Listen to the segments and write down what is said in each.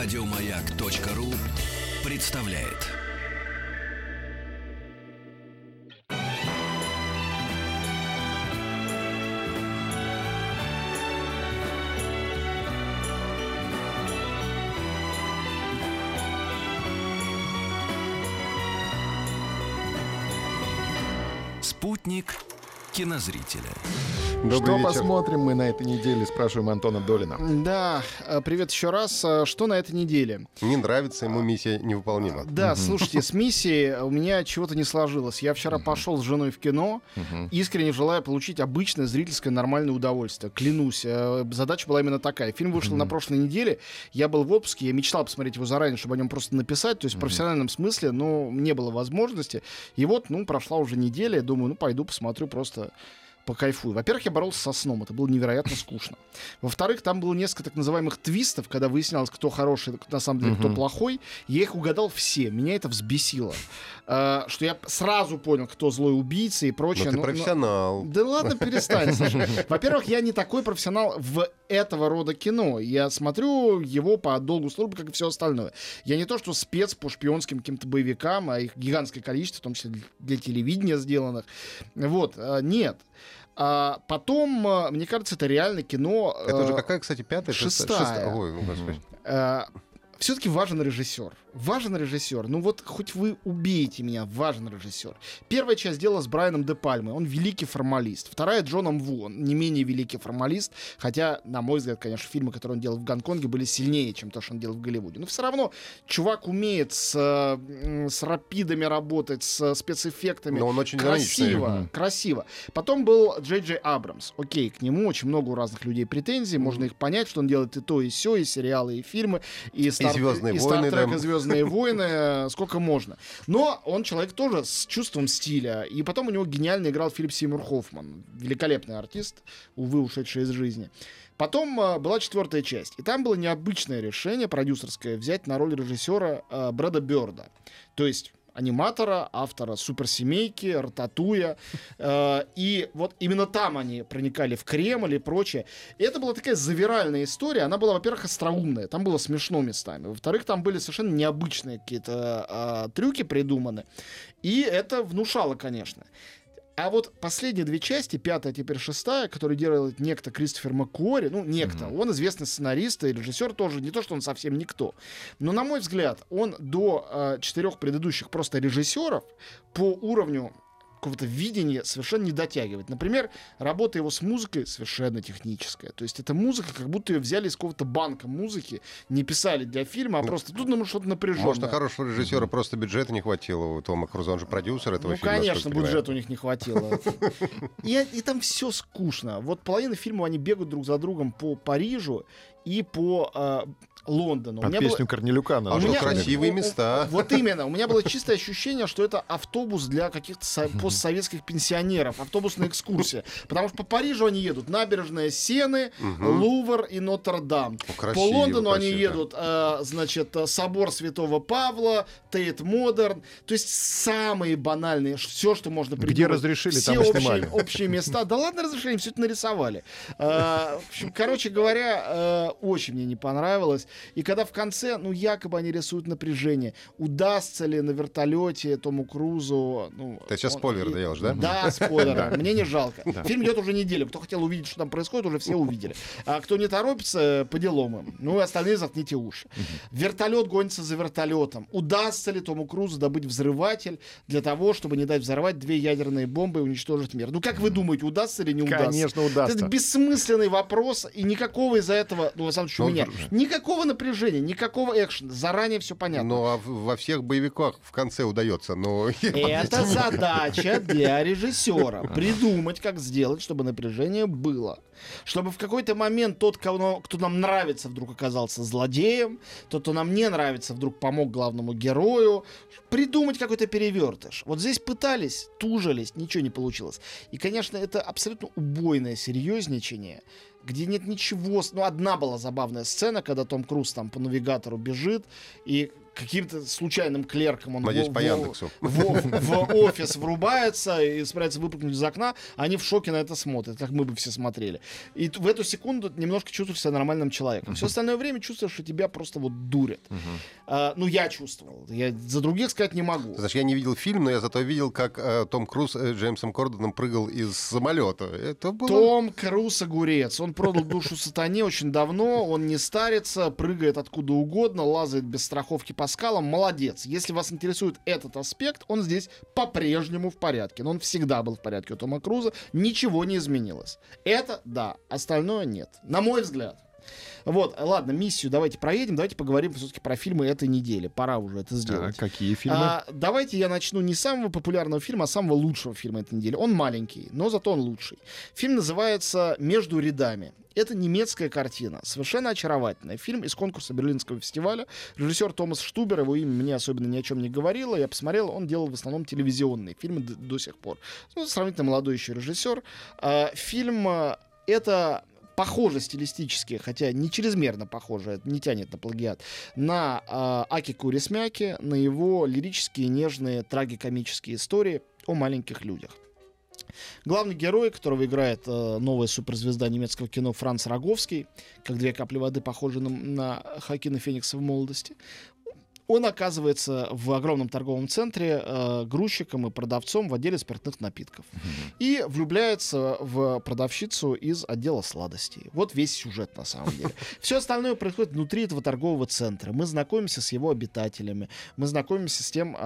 Радиомаяк.ру представляет. Спутник кинозрителя. Добрый вечер. Посмотрим мы на этой неделе, спрашиваем Антона Долина. Да, привет еще раз. Что на этой неделе? Не нравится ему миссия невыполнима. Да, слушайте, с миссией у меня чего-то не сложилось. Я вчера пошел с женой в кино, искренне желая получить обычное зрительское нормальное удовольствие. Клянусь, задача была именно такая. Фильм вышел на прошлой неделе, я был в отпуске, я мечтал посмотреть его заранее, чтобы о нем просто написать, то есть в профессиональном смысле, но не было возможности. И вот, прошла уже неделя, думаю, пойду посмотрю просто... покайфую. Во-первых, я боролся со сном. Это было невероятно скучно. Во-вторых, там было несколько так называемых твистов, когда выяснялось, кто хороший, на самом деле, кто плохой. Я их угадал все. Меня это взбесило. Что я сразу понял, кто злой убийца и прочее. Но ты профессионал. Да ладно, перестань. Во-первых, я не такой профессионал в этого рода кино. Я смотрю его по долгу службы, как и все остальное. Я не то, что спец по шпионским каким-то боевикам, а их гигантское количество, в том числе для телевидения сделанных. Вот. Нет. А потом, мне кажется, это реально кино... Это уже какая, кстати, пятая? Шестая. Ой, господи. Все-таки важен режиссер. Важен режиссер. Хоть вы убейте меня, важен режиссер. Первая часть дела с Брайаном Де Пальмой. Он великий формалист. Вторая — Джоном Ву. Он не менее великий формалист. Хотя, на мой взгляд, конечно, фильмы, которые он делал в Гонконге, были сильнее, чем то, что он делал в Голливуде. Но все равно чувак умеет с рапидами работать, с спецэффектами. Но он очень красиво. Красиво. Потом был Джей Джей Абрамс. Окей, к нему очень много у разных людей претензий. Можно их понять, что он делает и то, и сё, и сериалы, и фильмы, и «Стартрек», «Звездные войны», сколько можно. Но он человек тоже с чувством стиля. И потом у него гениально играл Филипп Симур Хоффман. Великолепный артист, увы, ушедший из жизни. Потом была четвертая часть. И там было необычное решение продюсерское взять на роль режиссера Брэда Бёрда. То есть... аниматора, автора «Суперсемейки», «Рататуя». И вот именно там они проникали в Кремль и прочее. И это была такая завиральная история. Она была, во-первых, остроумная. Там было смешно местами. Во-вторых, там были совершенно необычные какие-то трюки придуманы. И это внушало, конечно. А вот последние две части, пятая, теперь шестая, которую делает некто Кристофер Маккори, он известный сценарист и режиссер тоже, не то, что он совсем никто. Но, на мой взгляд, он до 4 предыдущих просто режиссеров по уровню какого-то видения совершенно не дотягивает. Например, работа его с музыкой совершенно техническая. То есть эта музыка, как будто ее взяли из какого-то банка музыки, не писали для фильма, а просто тут что-то напряженное. Может, у хорошего режиссера просто бюджета не хватило у Тома Круза, он же продюсер этого фильма. Ну, конечно, бюджета у них не хватило. И там все скучно. Вот половина фильма они бегают друг за другом по Парижу и по... Лондона. Под песню Корнелюка. Красивые места. Вот именно. У меня было чистое ощущение, что это автобус для каких-то постсоветских пенсионеров. Автобусная экскурсия. Потому что по Парижу они едут. Набережная Сены, Лувр и Нотр-Дам. По Лондону они едут, собор Святого Павла, Тейт-Модерн. То есть самые банальные, все, что можно придумать. Где разрешили, там и снимали. Все общие места. Да ладно, разрешили, все это нарисовали. Короче говоря, очень мне не понравилось. И когда в конце, якобы они рисуют напряжение. Удастся ли на вертолете Тому Крузу... Ты сейчас спойлер делаешь, да? Да, спойлер. Мне не жалко. Фильм идет уже неделю. Кто хотел увидеть, что там происходит, уже все увидели. А кто не торопится, по делам им. Остальные заткните уши. Вертолет гонится за вертолетом. Удастся ли Тому Крузу добыть взрыватель для того, чтобы не дать взорвать 2 ядерные бомбы и уничтожить мир? Как вы думаете, удастся или не удастся? Конечно, удастся. Это бессмысленный вопрос, и никакого из-за этого, на самом деле, у меня, никакого напряжения, никакого экшена. Заранее все понятно. Во всех боевиках в конце удается. Это задача для режиссера. Придумать, как сделать, чтобы напряжение было. Чтобы в какой-то момент тот, кто нам нравится, вдруг оказался злодеем, тот, кто нам не нравится, вдруг помог главному герою. Придумать какой-то перевертыш. Вот здесь пытались, тужились, ничего не получилось. И, конечно, это абсолютно убойное серьезничание, где нет ничего... одна была забавная сцена, когда Том Круз там по навигатору бежит, и каким-то случайным клерком он в офис врубается и собирается выпрыгнуть из окна, они в шоке на это смотрят, как мы бы все смотрели. И в эту секунду немножко чувствуешь себя нормальным человеком. Все остальное время чувствуешь, что тебя просто вот дурят. Ну, я чувствовал. Я за других сказать не могу. Знаешь, я не видел фильм, но я зато видел, как Том Круз с Джеймсом Кордоном прыгал из самолета. Это было... Том Круз огурец. Он продал душу сатане очень давно, он не старится, прыгает откуда угодно, лазает без страховки по скалам. Молодец. Если вас интересует этот аспект, он здесь по-прежнему в порядке. Но он всегда был в порядке у Тома Круза. Ничего не изменилось. Это да, остальное нет. На мой взгляд. Вот, ладно, миссию давайте проедем. Давайте поговорим все-таки про фильмы этой недели. Пора уже это сделать. А какие фильмы? Давайте я начну не с самого популярного фильма, а с самого лучшего фильма этой недели. Он маленький, но зато он лучший. Фильм называется «Между рядами». Это немецкая картина, совершенно очаровательная. Фильм из конкурса Берлинского фестиваля. Режиссер Томас Штубер, его имя мне особенно ни о чем не говорило. Я посмотрел, он делал в основном телевизионные фильмы до сих пор. Ну, сравнительно молодой еще режиссер. Фильм это... похоже стилистически, хотя не чрезмерно похоже, не тянет на плагиат, на Аки Курисмяки, на его лирические, нежные, трагикомические истории о маленьких людях. Главный герой, которого играет новая суперзвезда немецкого кино Франц Роговский, как две капли воды, похожий на Хоакина Феникса в молодости, он оказывается в огромном торговом центре грузчиком и продавцом в отделе спиртных напитков. И влюбляется в продавщицу из отдела сладостей. Вот весь сюжет на самом деле. Все остальное происходит внутри этого торгового центра. Мы знакомимся с его обитателями. Мы знакомимся с тем...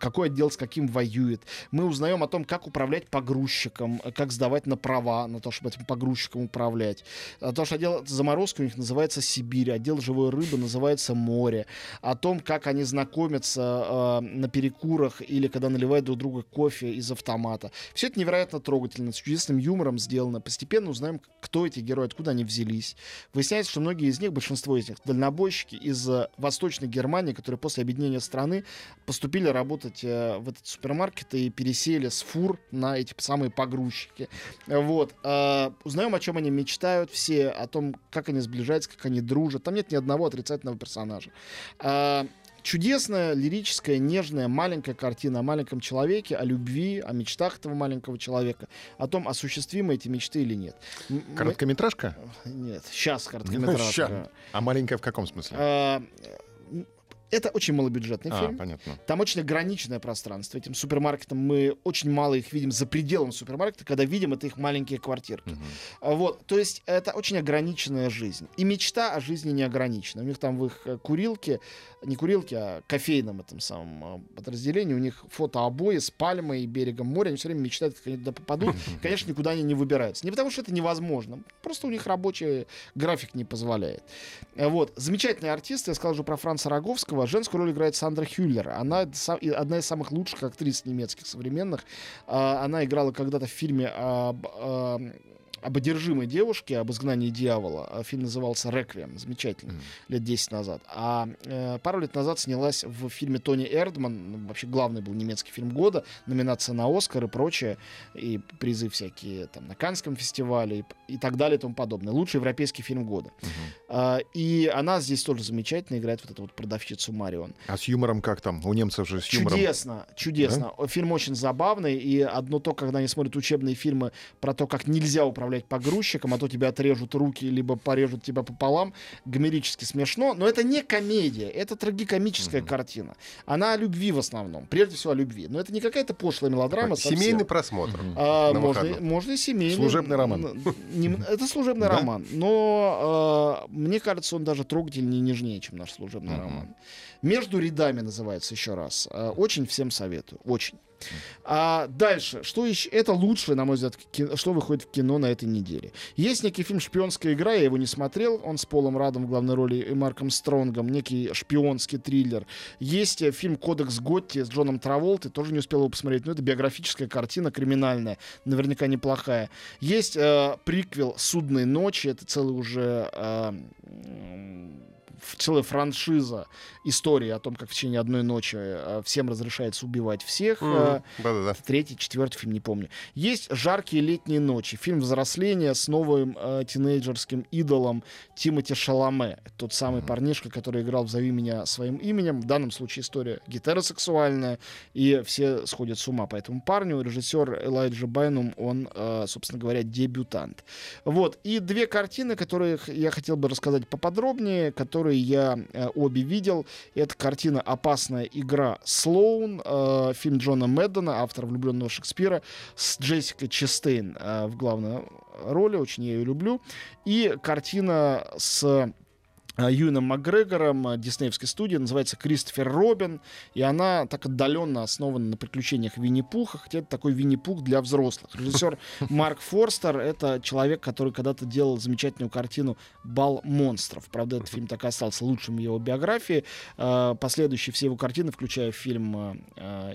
какой отдел с каким воюет. Мы узнаем о том, как управлять погрузчиком, как сдавать на права, на то, чтобы этим погрузчиком управлять. О том, что отдел заморозки у них называется Сибирь, отдел живой рыбы называется море. О том, как они знакомятся на перекурах или когда наливают друг друга кофе из автомата. Все это невероятно трогательно, с чудесным юмором сделано. Постепенно узнаем, кто эти герои, откуда они взялись. Выясняется, что многие из них, большинство из них, дальнобойщики из Восточной Германии, которые после объединения страны поступили работать в этот супермаркет и пересели с фур на эти самые погрузчики. Вот. Узнаем, о чем они мечтают все, о том, как они сближаются, как они дружат. Там нет ни одного отрицательного персонажа. Чудесная, лирическая, нежная, маленькая картина о маленьком человеке, о любви, о мечтах этого маленького человека, о том, осуществимы эти мечты или нет. Короткометражка? Нет, сейчас короткометражка. Ну, а маленькая в каком смысле? Это очень малобюджетный фильм. Понятно. Там очень ограниченное пространство. Этим супермаркетом мы очень мало их видим за пределом супермаркета, когда видим это их маленькие квартирки. Вот. То есть это очень ограниченная жизнь. И мечта о жизни не ограничена. У них там в их курилке, не курилке, а кофейном этом самом подразделении, у них фотообои с пальмой и берегом моря. Они все время мечтают, как они туда попадут. Конечно, никуда они не выбираются. Не потому, что это невозможно. Просто у них рабочий график не позволяет. Вот. Замечательные артисты. Я сказал уже про Франца Роговского. Женскую роль играет Сандра Хюллер. Она одна из самых лучших актрис немецких современных. Она играла когда-то в фильме об одержимой девушке, об изгнании дьявола. Фильм назывался «Реквием». Замечательный. Лет 10 назад. А пару лет назад снялась в фильме Тони Эрдман. Вообще главный был немецкий фильм года. Номинация на «Оскар» и прочее. И призы всякие там на Каннском фестивале и так далее и тому подобное. Лучший европейский фильм года. И она здесь тоже замечательно играет вот эту вот продавщицу Марион. А с юмором как там? У немцев же с юмором. Чудесно. Чудесно. Да? Фильм очень забавный. И одно то, когда они смотрят учебные фильмы про то, как нельзя управлять погрузчиком, а то тебя отрежут руки либо порежут тебя пополам. Гомерически смешно, но это не комедия, это трагикомическая картина. Она о любви в основном, прежде всего о любви. Но это не какая-то пошлая мелодрама. Семейный просмотр. Можно и семейный. Служебный роман. Это служебный роман, но мне кажется, он даже трогательнее и нежнее, чем наш служебный роман. «Между рядами» называется еще раз. Очень всем советую, очень. Дальше, что еще? Это лучшее, на мой взгляд, что выходит в кино на этой неделе. Есть некий фильм «Шпионская игра», я его не смотрел. Он с Полом Раддом в главной роли и Марком Стронгом. Некий шпионский триллер. Есть фильм «Кодекс Готти» с Джоном Траволтой. Тоже не успел его посмотреть, но это биографическая картина, криминальная, наверняка неплохая. Есть приквел «Судные ночи». Это целый уже целая франшиза истории о том, как в течение одной ночи всем разрешается убивать всех. Третий, четвертый фильм, не помню. Есть «Жаркие летние ночи». Фильм «Взросление» с новым тинейджерским идолом Тимоти Шаламе. Тот самый парнишка, который играл в «Зови меня своим именем». В данном случае история гетеросексуальная, и все сходят с ума по этому парню. Режиссер Элайджа Байнум, он, собственно говоря, дебютант. Вот. И две картины, которые я хотел бы рассказать поподробнее, которые я обе видел. Это картина «Опасная игра Слоун», фильм Джона Мэддена, автор «Влюбленного Шекспира», с Джессикой Честейн в главной роли, очень я ее люблю. И картина с Юэном Макгрегором диснеевской студии, называется «Кристофер Робин», и она так отдаленно основана на приключениях Винни-Пуха, хотя это такой Винни-Пух для взрослых. Режиссер Марк Форстер — это человек, который когда-то делал замечательную картину «Бал монстров». Правда, этот фильм так и остался лучшим в его биографии. Последующие все его картины, включая фильм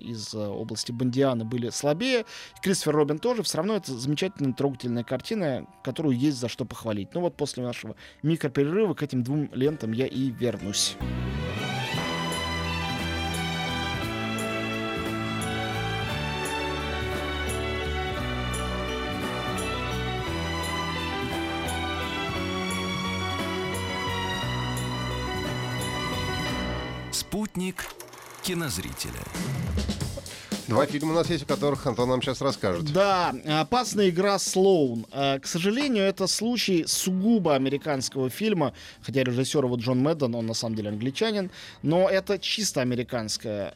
из области Бондиана, были слабее. Кристофер Робин тоже. Все равно это замечательная, трогательная картина, которую есть за что похвалить. Ну вот после нашего микроперерыва к этим двум лентам я и вернусь. Спутник кинозрителя. Два фильма у нас есть, о которых Антон нам сейчас расскажет. Да, «Опасная игра Слоун». К сожалению, это случай сугубо американского фильма, хотя режиссер его Джон Мэдден, он на самом деле англичанин, но это чисто американская,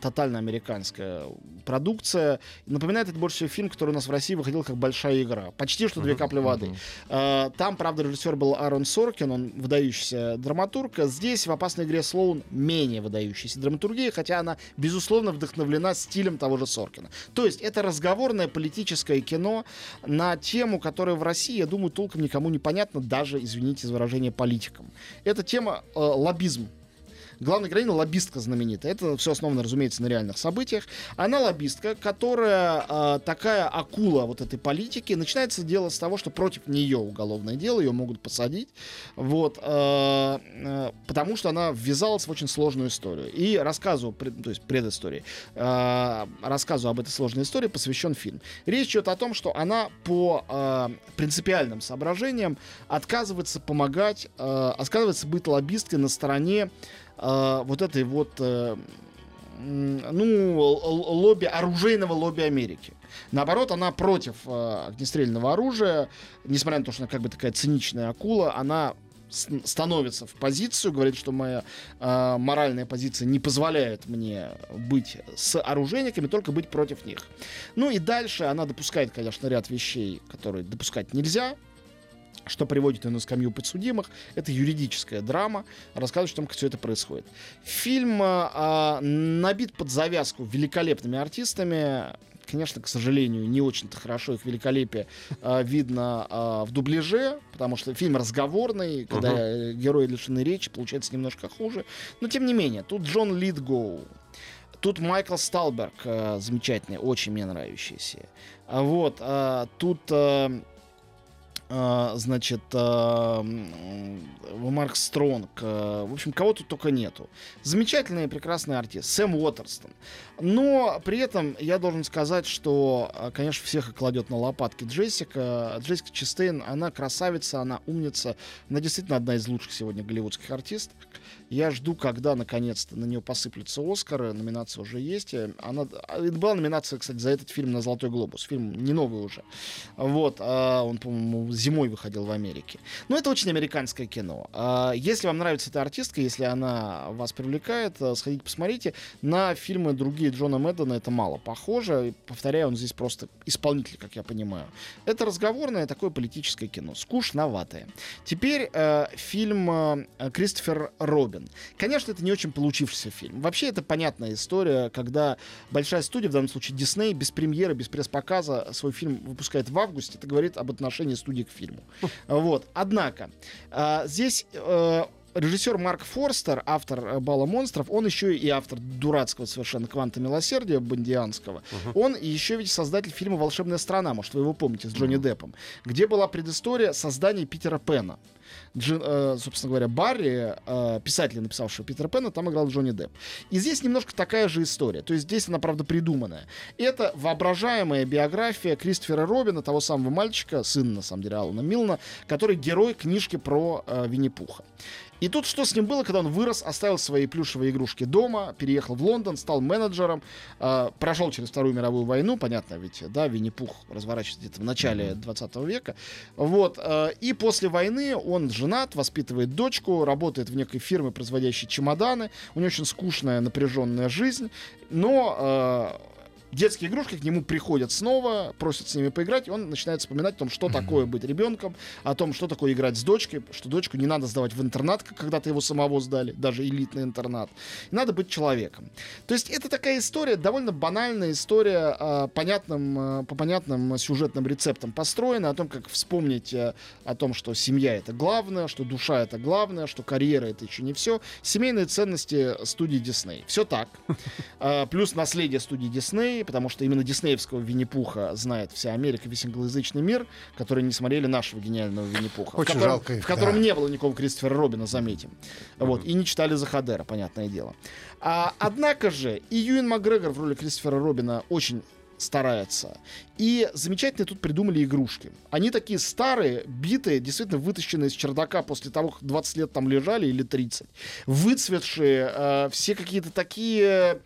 тотально американская продукция. Напоминает это больше всего фильм, который у нас в России выходил как «Большая игра». Почти что «Две капли воды». Там, правда, режиссер был Аарон Соркин, он выдающийся драматург. Здесь в «Опасной игре Слоун» менее выдающаяся драматургия, хотя она, безусловно, вдохновлена стилем того же Соркина. То есть это разговорное политическое кино на тему, которая в России, я думаю, толком никому не понятна, даже, извините за выражение, политикам. Это тема лоббизм. Главная героиня — лоббистка знаменитая. Это все основано, разумеется, на реальных событиях. Она лоббистка, которая такая акула вот этой политики. Начинается дело с того, что против нее уголовное дело, ее могут посадить. Вот, потому что она ввязалась в очень сложную историю. И рассказу, то есть предыстории, рассказу об этой сложной истории посвящен фильм. Речь идет о том, что она по принципиальным соображениям отказывается помогать, отказывается быть лоббисткой на стороне вот этой вот лобби, оружейного лобби Америки. Наоборот, она против огнестрельного оружия, несмотря на то, что она как бы такая циничная акула, она становится в позицию, говорит, что моя моральная позиция не позволяет мне быть с оружейниками, только быть против них. Ну и дальше она допускает, конечно, ряд вещей, которые допускать нельзя, что приводит ее на скамью подсудимых. Это юридическая драма, рассказывает о том, как все это происходит. Фильм набит под завязку великолепными артистами. Конечно, к сожалению, не очень-то хорошо их великолепие видно в дубляже, потому что фильм разговорный, когда герои лишены речи, получается немножко хуже. Но, тем не менее, тут Джон Литгоу, тут Майкл Сталберг, замечательный, очень мне нравящийся. Вот, тут... значит, Марк Стронг. В общем, кого тут только нету. Замечательный и прекрасный артист Сэм Уотерстон. Но при этом я должен сказать, что, конечно, всех кладет на лопатки Джессика. Джессика Честейн, она красавица, она умница. Она действительно одна из лучших сегодня голливудских артисток. Я жду, когда, наконец-то, на нее посыплются Оскары. Номинация уже есть. Она... Была номинация, кстати, за этот фильм на «Золотой глобус». Фильм не новый уже. Вот. Он, по-моему, зимой выходил в Америке. Но это очень американское кино. Если вам нравится эта артистка, если она вас привлекает, сходите, посмотрите. На фильмы другие Джона Мэддена это мало похоже. Повторяю, он здесь просто исполнитель, как я понимаю. Это разговорное такое политическое кино. Скучноватое. Теперь фильм «Кристофер Робин». Конечно, это не очень получившийся фильм. Вообще, это понятная история, когда большая студия, в данном случае Дисней, без премьеры, без пресс-показа свой фильм выпускает в августе. Это говорит об отношении студии к фильму. Вот. Однако, здесь... режиссер Марк Форстер, автор «Бала монстров», он еще и автор дурацкого совершенно «Кванта милосердия» бандианского. Он еще ведь создатель фильма «Волшебная страна», может, вы его помните, с Джонни Деппом, где была предыстория создания Питера Пэна. Собственно говоря, Барри, писатель, написавший Питера Пэна, там играл Джонни Депп. И здесь немножко такая же история. То есть здесь она, правда, придуманная. Это воображаемая биография Кристофера Робина, того самого мальчика, сына, на самом деле, Алана Милна, который герой книжки про Винни-Пуха. И тут что с ним было, когда он вырос, оставил свои плюшевые игрушки дома, переехал в Лондон, стал менеджером, прошел через Вторую мировую войну, понятно, ведь, да, Винни-Пух разворачивается где-то в начале 20 века, вот, и после войны он женат, воспитывает дочку, работает в некой фирме, производящей чемоданы, у него очень скучная, напряженная жизнь, но... Детские игрушки к нему приходят снова, просят с ними поиграть, и он начинает вспоминать о том, что такое быть ребенком, о том, что такое играть с дочкой, что дочку не надо сдавать в интернат, как когда-то его самого сдали, даже элитный интернат. И надо быть человеком. То есть это такая история, довольно банальная история, по понятным сюжетным рецептам построена, о том, как вспомнить о том, что семья — это главное, что душа — это главное, что карьера — это еще не все. Семейные ценности студии Дисней. Все так. Плюс наследие студии Дисней, потому что именно диснеевского Винни-Пуха знает вся Америка, весь англоязычный мир, которые не смотрели нашего гениального Винни-Пуха. Очень жалко их, в котором не было никакого Кристофера Робина, заметим. Вот, и не читали Захадера, понятное дело. Однако же и Юэн Макгрегор в роли Кристофера Робина очень старается. И замечательно тут придумали игрушки. Они такие старые, битые, действительно вытащенные из чердака после того, как 20 лет там лежали или 30. Выцветшие, все какие-то такие...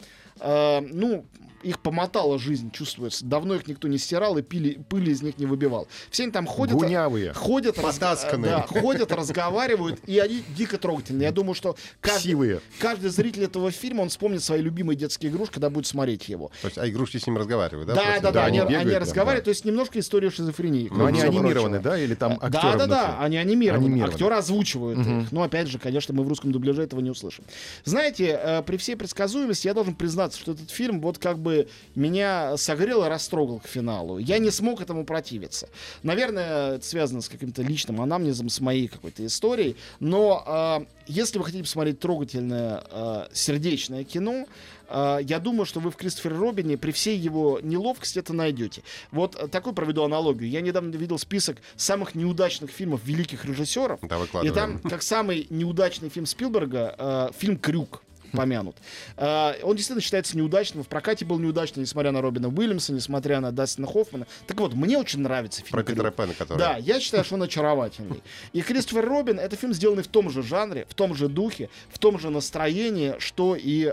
их помотала жизнь, чувствуется. Давно их никто не стирал, и пыли из них не выбивал. Все они там ходят... Гунявые, потасканные. Ходят, разговаривают, и они дико трогательные. Я думаю, что каждый зритель этого фильма, он вспомнит свои любимые детские игрушки, когда будет смотреть его. То есть, а игрушки с ним разговаривают, да? Да, они разговаривают, то есть немножко история шизофрении. Но они анимированы, да? Или там актеры? Да, они анимированы. Актеры озвучивают их. Но, опять же, конечно, мы в русском дубляже этого не услышим. Знаете, при всей предсказуемости, я должен признаться, что этот фильм, вот как бы меня согрел и растрогал к финалу. Я не смог этому противиться. Наверное, это связано с каким-то личным анамнезом, с моей какой-то историей. Но если вы хотите посмотреть трогательное, сердечное кино, я думаю, что вы в Кристофере Робине при всей его неловкости это найдете. Вот такую проведу аналогию. Я недавно видел список самых неудачных фильмов великих режиссеров. Да, и там, как самый неудачный фильм Спилберга, фильм «Крюк» помянут. Он действительно считается неудачным. В прокате был неудачным, несмотря на Робина Уильямса, несмотря на Дастина Хоффмана. Так вот, мне очень нравится фильм. Про Питера Пэна, который... Да, я считаю, что он очаровательный. И Кристофер Робин — это фильм, сделанный в том же жанре, в том же духе, в том же настроении, что и,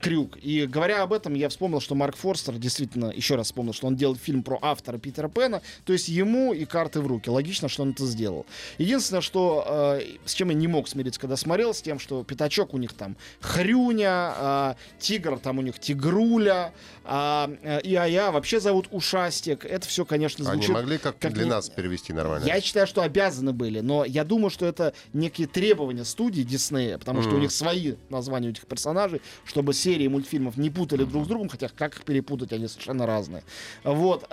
«Крюк». И говоря об этом, я вспомнил, что Марк Форстер действительно, еще раз вспомнил, что он делал фильм про автора Питера Пэна, то есть ему и карты в руки. Логично, что он это сделал. Единственное, что с чем я не мог смириться, когда смотрел, с тем, что пятачок у них там Хрюня, тигр там у них Тигруля, и Ая вообще зовут Ушастик. Это все, конечно, звучит... Они могли как для нас перевести нормально? Я считаю, что обязаны были, но я думаю, что это некие требования студии Диснея, потому что у них свои названия у этих персонажей, чтобы серии мультфильмов не путали друг с другом, хотя как их перепутать, они совершенно разные. Вот,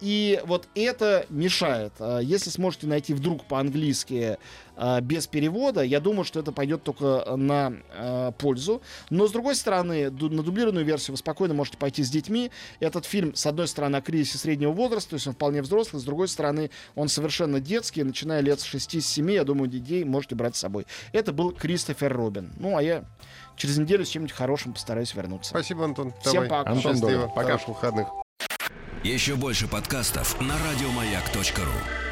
и вот это мешает. Если сможете найти вдруг по-английски без перевода, я думаю, что это пойдет только на пользу. Но, с другой стороны, на дублированную версию вы спокойно можете пойти с детьми. Этот фильм, с одной стороны, о кризисе среднего возраста, то есть он вполне взрослый, с другой стороны, он совершенно детский, начиная лет с 6-7, я думаю, детей можете брать с собой. Это был Кристофер Робин. Ну, а я через неделю с чем-нибудь хорошим постараюсь вернуться. Спасибо, Антон. Всем пока. Антон Долина. Пока. Хороших выходных. Еще больше подкастов на радиомаяк.ру.